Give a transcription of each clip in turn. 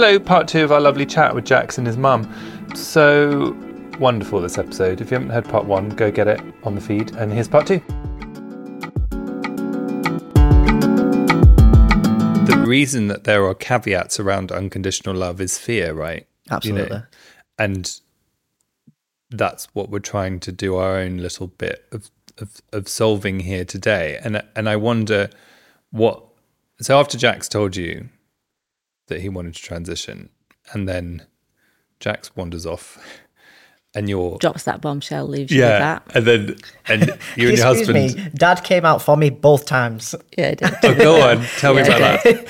Hello, part two of our lovely chat with Jax and his mum. So wonderful this episode. If you haven't heard part one, go get it on the feed. And here's part two. The reason that there are caveats around unconditional love is fear, right? Absolutely. You know? And that's what we're trying to do our own little bit of solving here today. And I wonder what... So after Jax told you that he wanted to transition, and then Jax wanders off and you're... Drops that bombshell, leaves you with that. And then you and your husband... Excuse me, Dad came out for me both times. Yeah, he did. Oh, go on, tell me about that.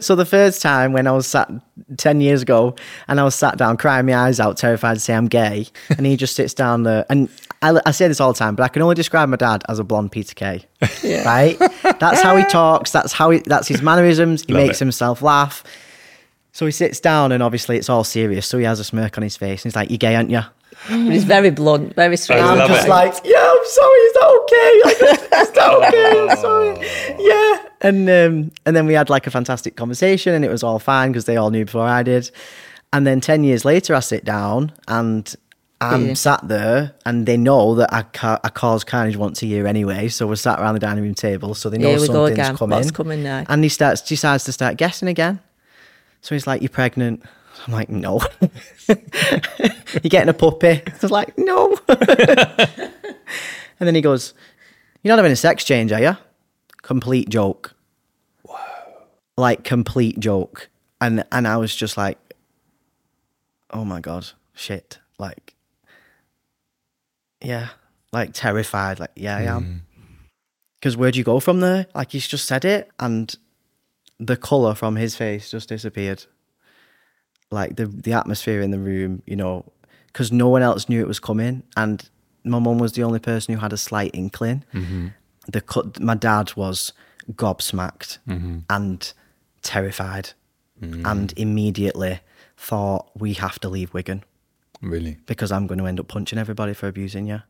So the first time when I was sat 10 years ago and I was sat down crying my eyes out, terrified to say I'm gay, and he just sits down there and... I say this all the time, but I can only describe my dad as a blonde Peter Kay, yeah. Right? That's how he talks. That's his mannerisms. He makes himself laugh. So he sits down and obviously it's all serious. So he has a smirk on his face and he's like, "You're gay, aren't you?" But he's very blunt, very straight. I'm just like, "Yeah, I'm sorry. Is that okay? Is that okay? I'm sorry." Yeah. And then we had like a fantastic conversation and it was all fine because they all knew before I did. And then 10 years later, I sit down and... I'm sat there and they know that I cause carnage once a year anyway. So we're sat around the dining room table. So they know something's coming. What's coming now? And he decides to start guessing again. So he's like, "You're pregnant." I'm like, "No." "You're getting a puppy." I was like, "No." And then he goes, "You're not having a sex change, are you?" Complete joke. Wow. Like complete joke. And I was just like, oh my God, shit. Like, yeah, like terrified, like, yeah, I am. Because where do you go from there? Like, he's just said it and the colour from his face just disappeared. Like the atmosphere in the room, you know, because no one else knew it was coming and my mum was the only person who had a slight inkling. Mm-hmm. My dad was gobsmacked and terrified and immediately thought, "We have to leave Wigan. Really? Because I'm going to end up punching everybody for abusing you."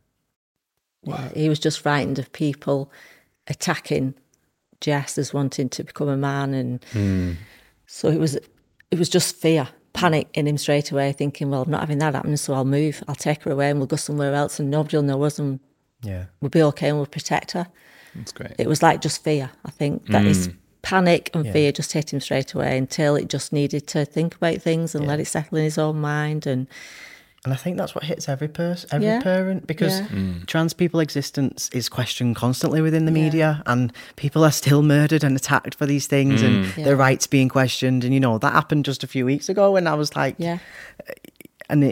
Wow. He was just frightened of people attacking Jess as wanting to become a man. And so it was just fear, panic in him straight away, thinking, "Well, I'm not having that happening, so I'll move. I'll take her away and we'll go somewhere else and nobody will know us and we'll be okay and we'll protect her." That's great. It was like just fear, I think. That is panic and fear just hit him straight away until it just needed to think about things and let it settle in his own mind. And I think that's what hits every person, every parent, because trans people existence is questioned constantly within the media and people are still murdered and attacked for these things and their rights being questioned. And, you know, that happened just a few weeks ago and I was like, and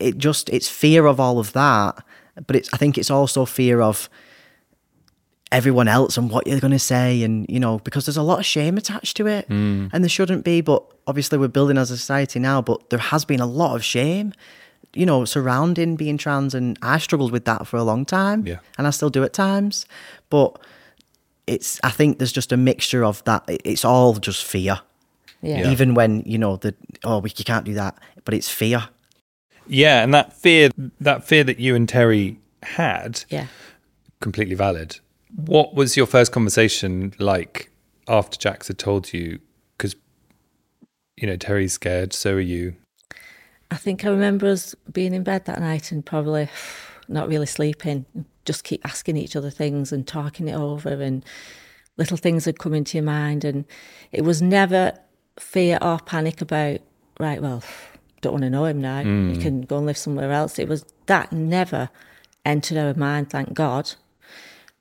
it just, it's fear of all of that. But I think it's also fear of everyone else and what you're going to say. And, you know, because there's a lot of shame attached to it and there shouldn't be. But obviously we're building as a society now, but there has been a lot of shame, you know, surrounding being trans, and I struggled with that for a long time and I still do at times, but I think there's just a mixture of that. It's all just fear. Even when, you know, you can't do that, but it's fear. Yeah. And that fear that you and Terry had, completely valid. What was your first conversation like after Jax had told you? Because, you know, Terry's scared, so are you. I think I remember us being in bed that night and probably not really sleeping, just keep asking each other things and talking it over, and little things had come into your mind, and it was never fear or panic about, right, well, don't want to know him now, you can go and live somewhere else. It was that never entered our mind, thank God.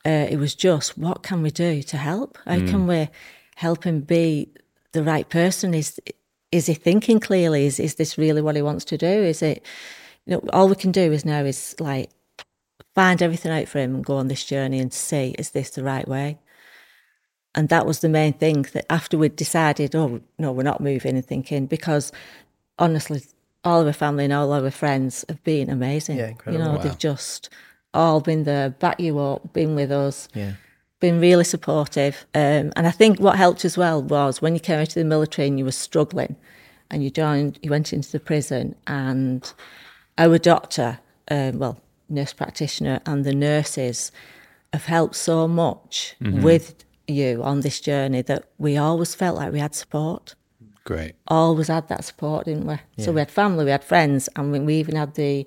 It was just, what can we do to help? How can we help him be the right person? Is he thinking clearly? Is this really what he wants to do? Is it, you know, all we can do is now is like find everything out for him and go on this journey and see, is this the right way? And that was the main thing, that after we'd decided, oh no, we're not moving and thinking, because honestly, all of our family and all of our friends have been amazing. Yeah, incredible. You know, they've just all been there, back you up, been with us. Yeah. Been really supportive. And I think what helped as well was when you came out of the military and you were struggling and you went into the prison, and our doctor, nurse practitioner and the nurses have helped so much with you on this journey that we always felt like we had support. Great. Always had that support, didn't we? Yeah. So we had family, we had friends, and we even had the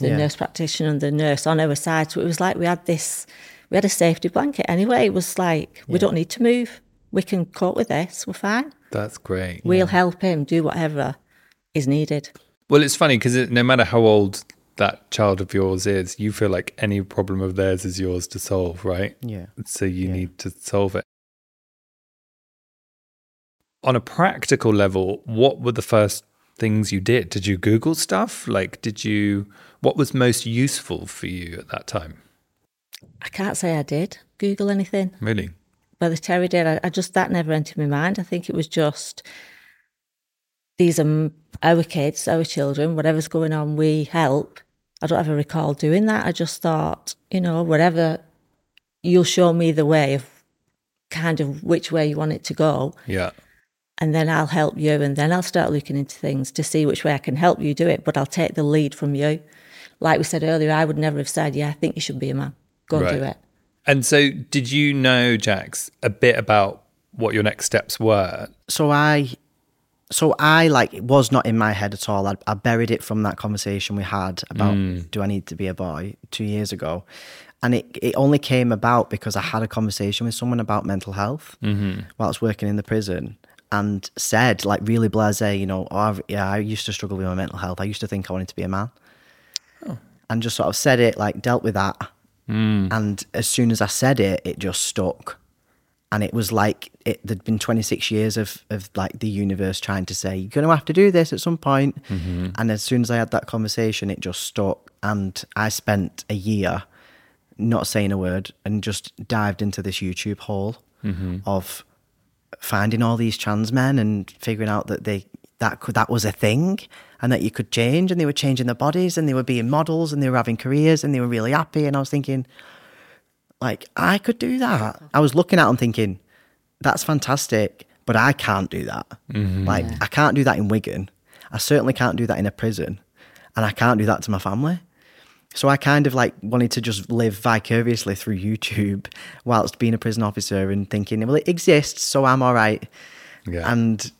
nurse practitioner and the nurse on our side. So it was like we had a safety blanket anyway. It was like, we don't need to move. We can cope with this. We're fine. That's great. We'll help him do whatever is needed. Well, it's funny because no matter how old that child of yours is, you feel like any problem of theirs is yours to solve, right? Yeah. So you need to solve it. On a practical level, what were the first things you did? Did you Google stuff? Like, what was most useful for you at that time? I can't say I did Google anything. Really? Whether Terry did, that never entered my mind. I think it was just, these are our kids, our children, whatever's going on, we help. I don't ever recall doing that. I just thought, whatever, you'll show me the way of kind of which way you want it to go. Yeah. And then I'll help you, and then I'll start looking into things to see which way I can help you do it, but I'll take the lead from you. Like we said earlier, I would never have said, I think you should be a man. Go and do it. And so did you know, Jax, a bit about what your next steps were? So I like, it was not in my head at all. I buried it from that conversation we had about, do I need to be a boy 2 years ago? And it only came about because I had a conversation with someone about mental health whilst working in the prison, and said, like, really blasé, I used to struggle with my mental health. I used to think I wanted to be a man. Oh. And just sort of said it, like, dealt with that. And as soon as I said it, it just stuck. And it was like, there'd been 26 years of like the universe trying to say, you're going to have to do this at some point. Mm-hmm. And as soon as I had that conversation, it just stuck. And I spent a year not saying a word and just dived into this YouTube hole of finding all these trans men and figuring out that that was a thing, and that you could change, and they were changing their bodies, and they were being models, and they were having careers, and they were really happy. And I was thinking, like, I could do that. I was looking at them thinking, that's fantastic, but I can't do that. Mm-hmm. Like, I can't do that in Wigan. I certainly can't do that in a prison, and I can't do that to my family. So I kind of like wanted to just live vicariously through YouTube whilst being a prison officer and thinking, well, it exists, so I'm all right. Yeah. And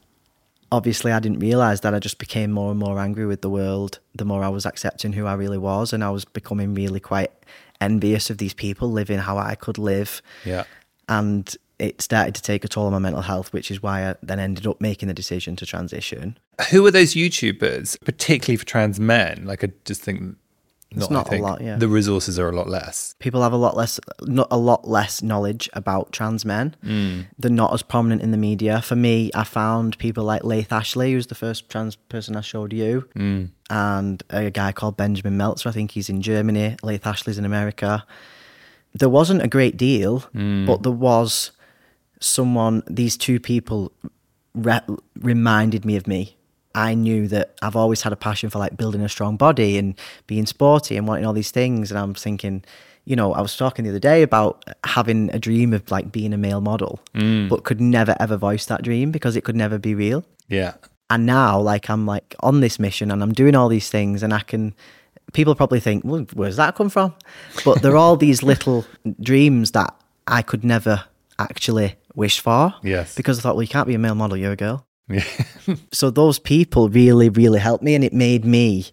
obviously, I didn't realise that I just became more and more angry with the world the more I was accepting who I really was, and I was becoming really quite envious of these people living how I could live. Yeah. And it started to take a toll on my mental health, which is why I then ended up making the decision to transition. Who are those YouTubers, particularly for trans men? Like, I just think... It's not a lot, yeah. The resources are a lot less. People have a lot less knowledge about trans men. Mm. They're not as prominent in the media. For me, I found people like Laith Ashley, who's the first trans person I showed you, and a guy called Benjamin Meltzer. I think he's in Germany. Laith Ashley's in America. There wasn't a great deal, but there was someone, these two people reminded me of me. I knew that I've always had a passion for like building a strong body and being sporty and wanting all these things. And I'm thinking, I was talking the other day about having a dream of like being a male model, but could never ever voice that dream because it could never be real. Yeah. And now like, I'm like on this mission and I'm doing all these things, and people probably think, well, where's that come from? But there are all these little dreams that I could never actually wish for. Yes. Because I thought, well, you can't be a male model, you're a girl. Yeah. So those people really, really helped me, and it made me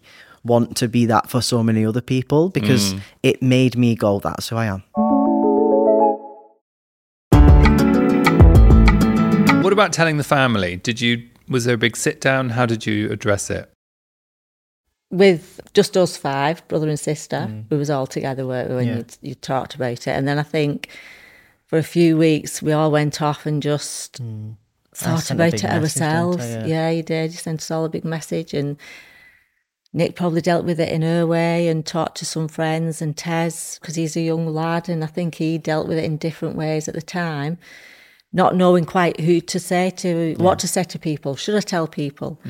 want to be that for so many other people, because it made me go, that's who I am. What about telling the family? Was there a big sit down? How did you address it? With just us five, brother and sister, we was all together, weren't we, when you talked about it. And then I think for a few weeks we all went off and just... thought about it ourselves. Yeah, he did. He sent us all a big message, and Nick probably dealt with it in her way and talked to some friends, and Tez, because he's a young lad, and I think he dealt with it in different ways at the time, not knowing quite who to say to, what to say to people. Should I tell people?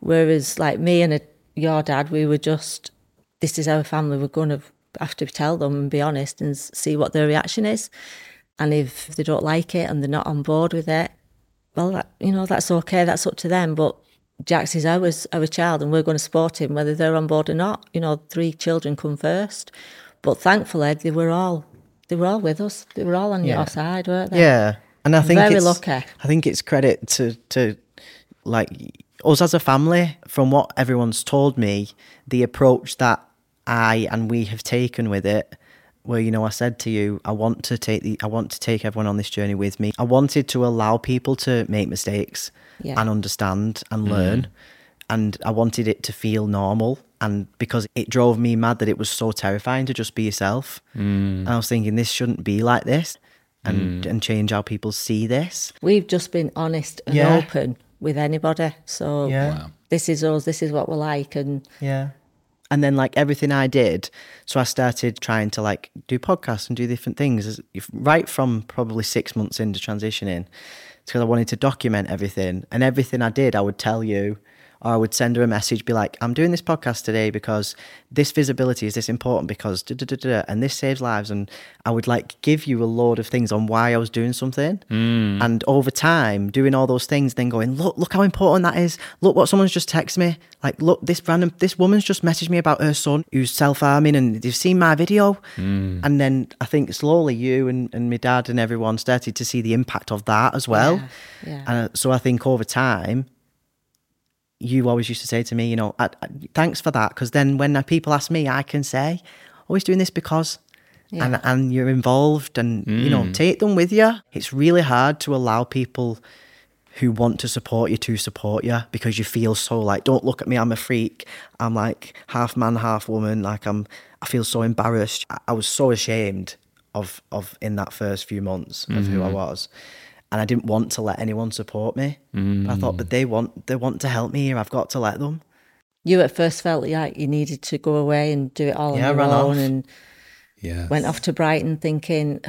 Whereas like me and your dad, we were just, this is our family, we're going to have to tell them and be honest and see what their reaction is. And if they don't like it and they're not on board with it, well, that's okay, that's up to them, but Jax is our child, and we're going to support him, whether they're on board or not. 3 children come first. But thankfully, they were all with us. They were all on your side, weren't they? Yeah. And I think very lucky. I think it's credit to like us as a family, from what everyone's told me, the approach that I and we have taken with it, where, you know, I said to you, I want to take everyone on this journey with me. I wanted to allow people to make mistakes and understand and learn. And I wanted it to feel normal. And because it drove me mad that it was so terrifying to just be yourself. And I was thinking, this shouldn't be like this, and change how people see this. We've just been honest and open with anybody. So this is us, this is what we're like. And and then, like, everything I did, so I started trying to, like, do podcasts and do different things right from probably 6 months into transitioning, because I wanted to document everything. And everything I did, I would tell you, or I would send her a message, be like, I'm doing this podcast today because this visibility is this important, because da-da-da-da, and this saves lives. And I would, like, give you a load of things on why I was doing something. And over time, doing all those things, then going, look how important that is. Look what someone's just texted me. Like, look, this woman's just messaged me about her son who's self-harming, and they've seen my video. And then I think slowly you and my dad and everyone started to see the impact of that as well. And so I think over time, you always used to say to me, you know, thanks for that. Because then when people ask me, I can say, always doing this because, and you're involved, and, you know, take them with you. It's really hard to allow people who want to support you, because you feel so like, don't look at me, I'm a freak. I'm like half man, half woman. Like I feel so embarrassed. I was so ashamed of in that first few months of who I was. And I didn't want to let anyone support me. But I thought, but they want to help me here. I've got to let them. You at first felt like you needed to go away and do it all on your own, and went off to Brighton thinking,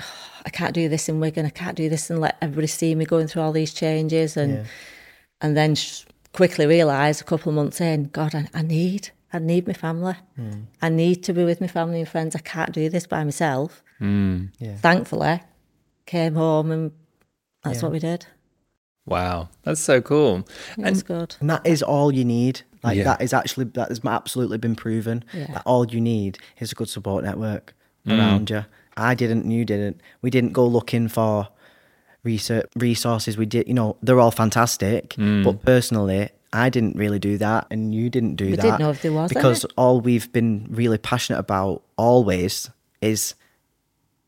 I can't do this in Wigan. I can't do this and let everybody see me going through all these changes. And and then quickly realised a couple of months in, God, I need my family. I need to be with my family and friends. I can't do this by myself. Thankfully, came home and that's what we did. Wow, that's so cool. That's good. And that is all you need. Like that has absolutely been proven. That all you need is a good support network around you. I didn't, you didn't. We didn't go looking for resources. We did, you know, they're all fantastic. But personally, I didn't really do that, and you didn't do that. We didn't know if there was, because all we've been really passionate about always is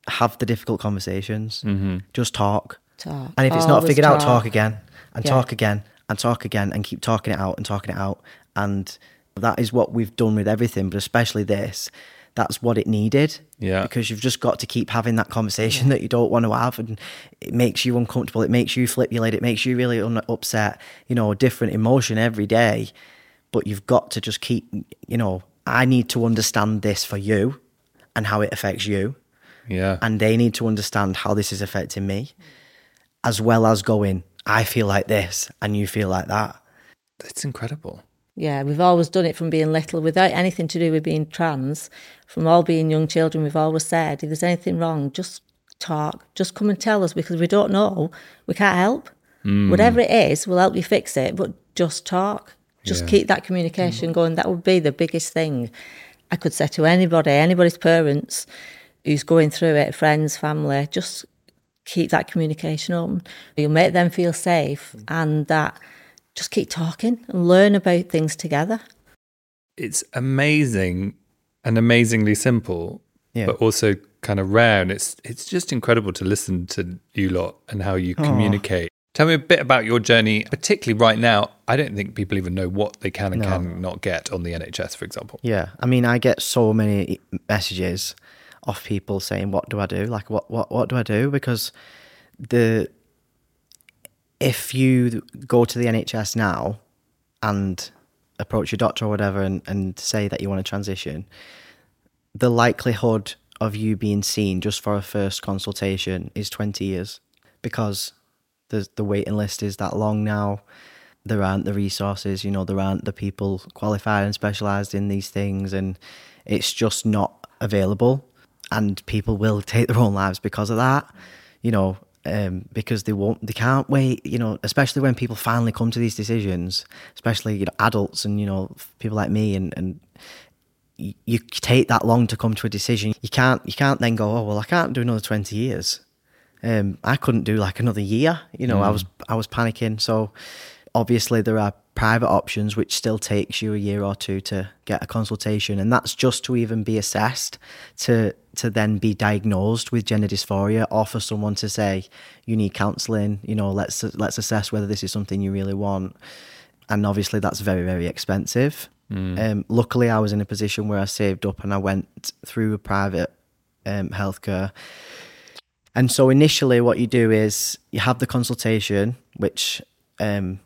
have the difficult conversations. Just talk. Talk. And if it's not figured out, talk again and talk again and talk again, and keep talking it out. And that is what we've done with everything, but especially this. That's what it needed. Yeah. Because you've just got to keep having that conversation that you don't want to have, and it makes you uncomfortable, it makes you flip your lid, it makes you really upset, you know, a different emotion every day. But you've got to just keep, you know, I need to understand this for you and how it affects you. Yeah. And they need to understand how this is affecting me. As well as going, I feel like this and you feel like that. That's incredible. Yeah, we've always done it from being little, without anything to do with being trans. From all being young children, we've always said, if there's anything wrong, just talk, just come and tell us, because we don't know, we can't help. Whatever it is, we'll help you fix it, but just talk. Just keep that communication going. That would be the biggest thing I could say to anybody, anybody's parents who's going through it, friends, family, just keep that communication open. You'll make them feel safe, and that just keep talking and learn about things together. It's amazing and amazingly simple, but also kind of rare. And it's just incredible to listen to you lot and how you communicate. Tell me a bit about your journey, particularly right now. I don't think people even know what they can and cannot get on the NHS, for example. Yeah, I mean, I get so many messages off people saying, what do I do? Like, what do I do? Because if you go to the NHS now and approach your doctor or whatever and say that you want to transition, the likelihood of you being seen just for a first consultation is 20 years, because the waiting list is that long now. There aren't the resources, you know, there aren't the people qualified and specialised in these things, and it's just not available. And people will take their own lives because of that, you know, because they can't wait, you know, especially when people finally come to these decisions, especially, you know, adults and, you know, people like me, and you take that long to come to a decision. You can't then go, oh, well, I can't do another 20 years. I couldn't do like another year, you know, I was panicking. So obviously there are private options which still takes you a year or two to get a consultation, and that's just to even be assessed to then be diagnosed with gender dysphoria, or for someone to say you need counselling, you know, let's assess whether this is something you really want. And obviously that's very, very expensive. Luckily I was in a position where I saved up and I went through a private healthcare. And so initially what you do is you have the consultation, which a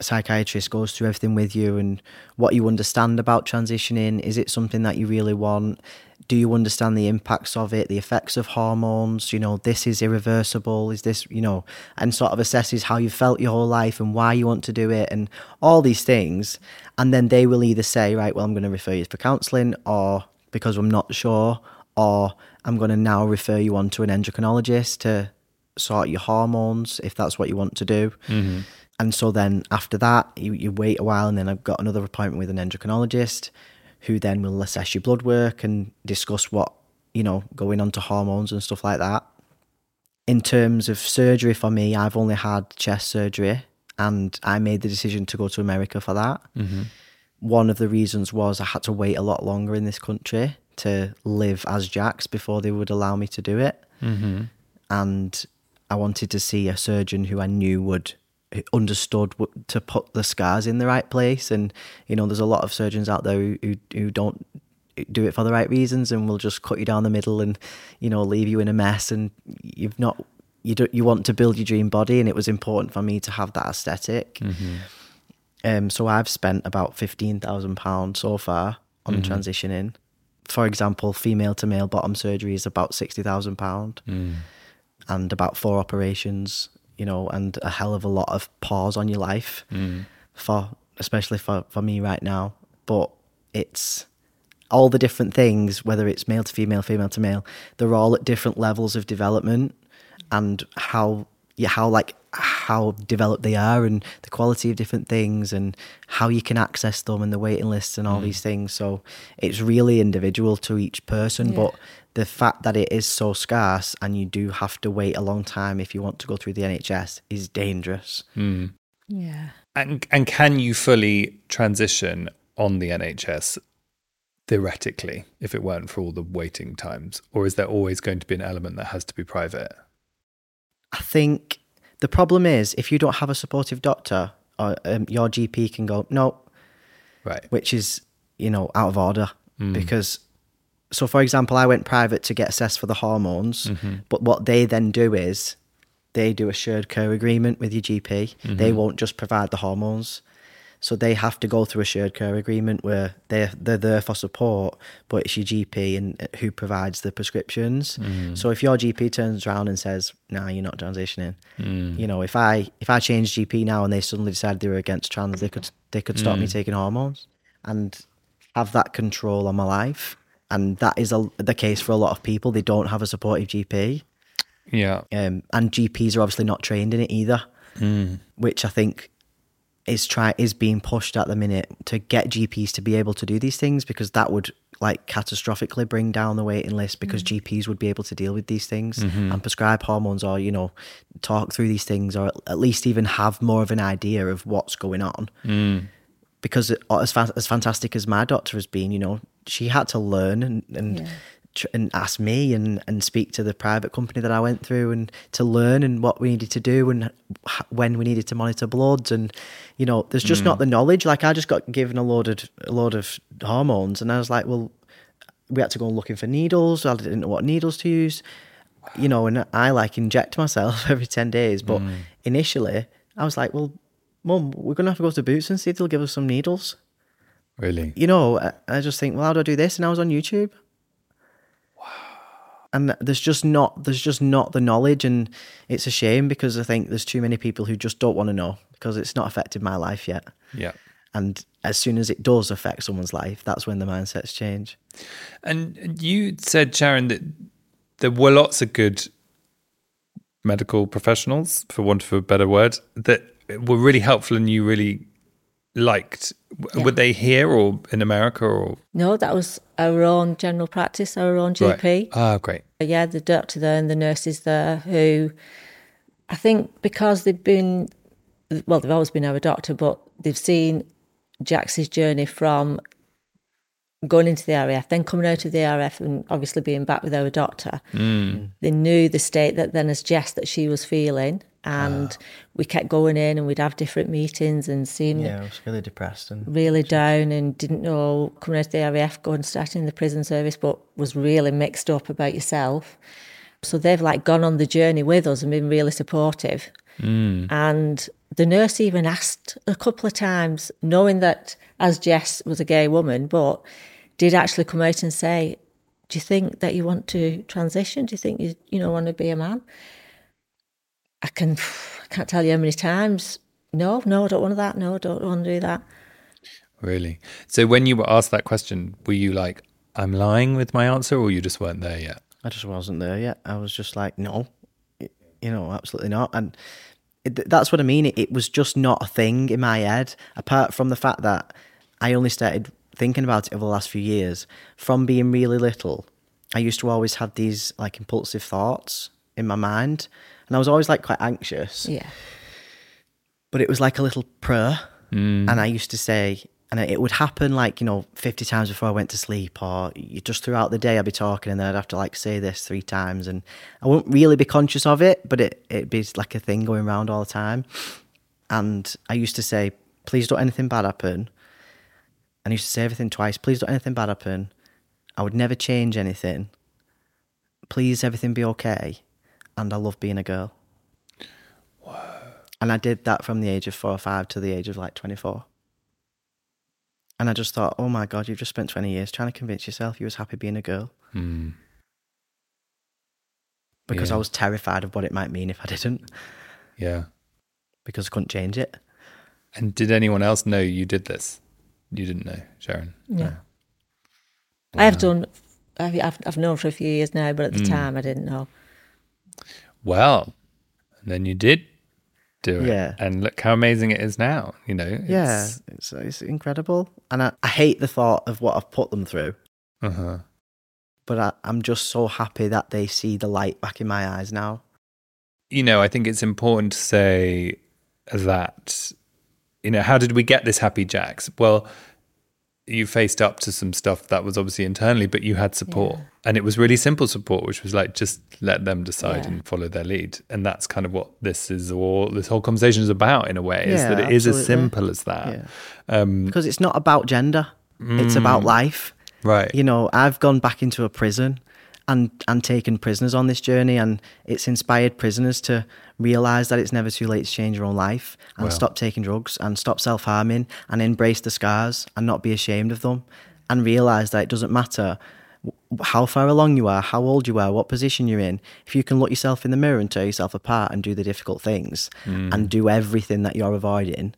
psychiatrist goes through everything with you and what you understand about transitioning. Is it something that you really want? Do you understand the impacts of it, the effects of hormones? You know, this is irreversible. Is this, you know, and sort of assesses how you felt your whole life and why you want to do it and all these things. And then they will either say, right, well, I'm going to refer you for counselling, or because I'm not sure, or I'm going to now refer you on to an endocrinologist to sort your hormones if that's what you want to do. Mm-hmm. And so then after that, you wait a while, and then I've got another appointment with an endocrinologist who then will assess your blood work and discuss what, you know, going on to hormones and stuff like that. In terms of surgery for me, I've only had chest surgery, and I made the decision to go to America for that. Mm-hmm. One of the reasons was I had to wait a lot longer in this country to live as Jax before they would allow me to do it. Mm-hmm. And I wanted to see a surgeon who I knew would understood to put the scars in the right place. And, you know, there's a lot of surgeons out there who don't do it for the right reasons and will just cut you down the middle and, you know, leave you in a mess, and you want to build your dream body, and it was important for me to have that aesthetic. Mm-hmm. So I've spent about £15,000 so far on mm-hmm. transitioning. For example, female to male bottom surgery is about £60,000 and about 4 operations, you know, and a hell of a lot of pause on your life especially for me right now. But it's all the different things, whether it's male to female, female to male, they're all at different levels of development and how developed they are and the quality of different things and how you can access them and the waiting lists and all these things. So it's really individual to each person, but the fact that it is so scarce and you do have to wait a long time if you want to go through the NHS is dangerous. Mm. Yeah. And can you fully transition on the NHS theoretically if it weren't for all the waiting times? Or is there always going to be an element that has to be private? I think the problem is if you don't have a supportive doctor, your GP can go, no. Right. Which is, you know, out of order because... So, for example, I went private to get assessed for the hormones, but what they then do is they do a shared care agreement with your GP. Mm-hmm. They won't just provide the hormones. So they have to go through a shared care agreement where they're there for support, but it's your GP and who provides the prescriptions. Mm. So if your GP turns around and says, nah, you're not transitioning, you know, if I change GP now and they suddenly decide they were against trans, they could stop me taking hormones and have that control on my life. And that is the case for a lot of people. They don't have a supportive GP. Yeah. And GPs are obviously not trained in it either, which I think is being pushed at the minute to get GPs to be able to do these things, because that would like catastrophically bring down the waiting list, because GPs would be able to deal with these things and prescribe hormones, or, you know, talk through these things, or at least even have more of an idea of what's going on. Mm. Because as fantastic as my doctor has been, you know, she had to learn and ask me and speak to the private company that I went through, and to learn and what we needed to do and when we needed to monitor bloods. And, you know, there's just not the knowledge. Like, I just got given a load of hormones, and I was like, well, we had to go looking for needles. I didn't know what needles to use, you know, and I like inject myself every 10 days. But initially I was like, well, Mum, we're going to have to go to Boots and see if they'll give us some needles. Really? You know, I just think, well, how do I do this? And I was on YouTube. Wow. And there's just not the knowledge, and it's a shame, because I think there's too many people who just don't want to know, because it's not affected my life yet. Yeah. And as soon as it does affect someone's life, that's when the mindsets change. And you said, Sharon, that there were lots of good medical professionals, for want of a better word, that were really helpful and you really liked. Were they here or in America? Or no, that was our own general practice, our own GP. Right. Oh, great. Yeah, the doctor there and the nurses there, who I think because they've been well, they've always been our doctor, but they've seen Jax's journey from going into the RAF, then coming out of the RAF and obviously being back with our doctor. Mm. They knew the state that then as Jess that she was feeling, and we kept going in and we'd have different meetings and seemed... Yeah, I was really depressed. And really down and didn't know, coming out of the RAF, going and starting in the prison service, but was really mixed up about yourself. So they've like gone on the journey with us and been really supportive. Mm. And the nurse even asked a couple of times, knowing that as Jess was a gay woman, but did actually come out and say, do you think that you want to transition? Do you think you want to be a man? I can't tell you how many times. No, I don't want that. No, I don't want to do that. Really? So when you were asked that question, were you like, I'm lying with my answer, or you just weren't there yet? I just wasn't there yet. I was just like, no, absolutely not. And that's what I mean. It was just not a thing in my head, apart from the fact that I only started thinking about it over the last few years. From being really little, I used to always have these like impulsive thoughts in my mind, and I was always like quite anxious. Yeah. But it was like a little prayer, and I used to say, and it would happen like, 50 times before I went to sleep, or just throughout the day I'd be talking and then I'd have to like say this 3 times, and I wouldn't really be conscious of it, but it'd be like a thing going around all the time. And I used to say, please don't anything bad happen. And I used to say everything twice, please don't anything bad happen. I would never change anything. Please everything be okay. And I love being a girl. Wow. And I did that from the age of 4 or 5 to the age of like 24. And I just thought, oh my God, you've just spent 20 years trying to convince yourself you was happy being a girl. Mm. Because I was terrified of what it might mean if I didn't. Yeah. Because I couldn't change it. And did anyone else know you did this? You didn't know, Sharon? No. Wow. I've known for a few years now, but at the time I didn't know. Well, and then you did do it. Yeah. And look how amazing it is now, It's incredible. And I hate the thought of what I've put them through. Uh-huh. But I'm just so happy that they see the light back in my eyes now. I think it's important to say that, how did we get this happy Jax? Well, you faced up to some stuff that was obviously internally, but you had support. Yeah. And it was really simple support, which was like, just let them decide and follow their lead. And that's kind of what this whole conversation is about, in a way, is that it is as simple as that. Yeah. Because it's not about gender. It's about life. Right. I've gone back into a prison and taken prisoners on this journey, and it's inspired prisoners to realise that it's never too late to change your own life and stop taking drugs and stop self-harming and embrace the scars and not be ashamed of them, and realise that it doesn't matter how far along you are, how old you are, what position you're in. If you can look yourself in the mirror and tear yourself apart and do the difficult things and do everything that you're avoiding,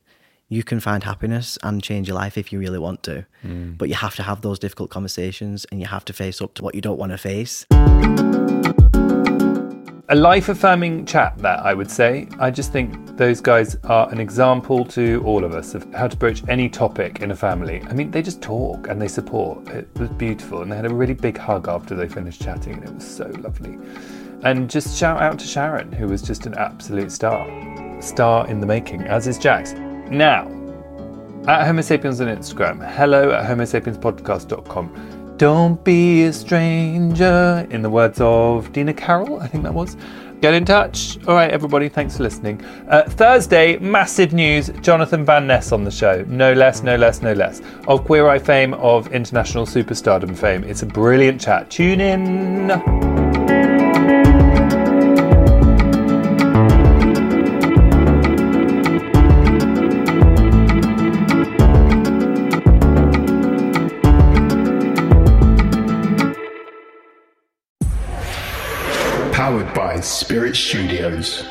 you can find happiness and change your life if you really want to. But you have to have those difficult conversations, and you have to face up to what you don't want to face. A life-affirming chat, that, I would say. I just think those guys are an example to all of us of how to broach any topic in a family. I mean, they just talk and they support. It was beautiful, and they had a really big hug after they finished chatting, and it was so lovely. And just shout out to Sharon, who was just an absolute star in the making, as is Jax. Now, at Homo Sapiens on Instagram, hello at homosapienspodcast.com. Don't be a stranger, in the words of Dina Carroll, I think that was. Get in touch. All right, everybody, thanks for listening. Thursday, massive news, Jonathan Van Ness on the show. No less. Of Queer Eye fame, of international superstardom fame. It's a brilliant chat. Tune in. Spirit Studios.